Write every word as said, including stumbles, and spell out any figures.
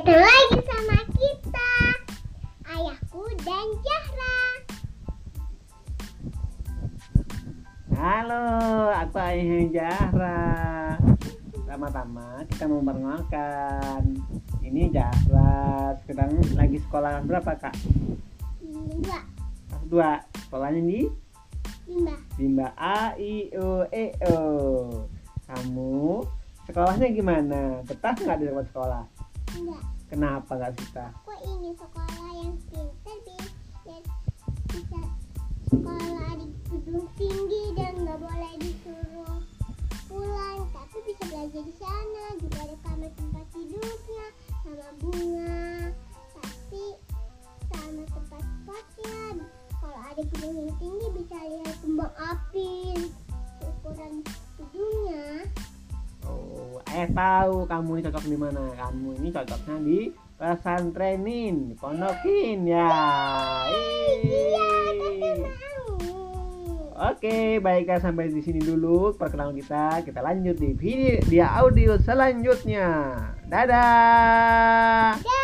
datang lagi sama kita, Ayahku dan Zahra. Halo, aku Ayah Zahra. Pertama-tama kita mau makan. Ini Zahra sekarang lagi sekolah berapa, Kak? Dua. Kelas dua. Sekolahnya di? Bimba. Bimba A I O E O. Kamu sekolahnya gimana? Betah nggak di tempat sekolah? Enggak. Kenapa nggak suka? Aku ingin sekolah yang pintar, biar bisa sekolah di gedung tinggi dan nggak boleh disuruh pulang, tapi bisa belajar di sana. Juga ada kamar tempat tidurnya, sama bunga, tapi sama tempat sportnya. Kalau ada gedung yang tinggi bisa lihat kembang api ukuran gedungnya. Oh, ayah tahu kamu ini cocok di mana. Kamu ini cocoknya di pesantrenin, pondokin ya. Iya, oke, baiklah sampai di sini dulu perkenalan kita. Kita lanjut di video, di audio selanjutnya. Dadah.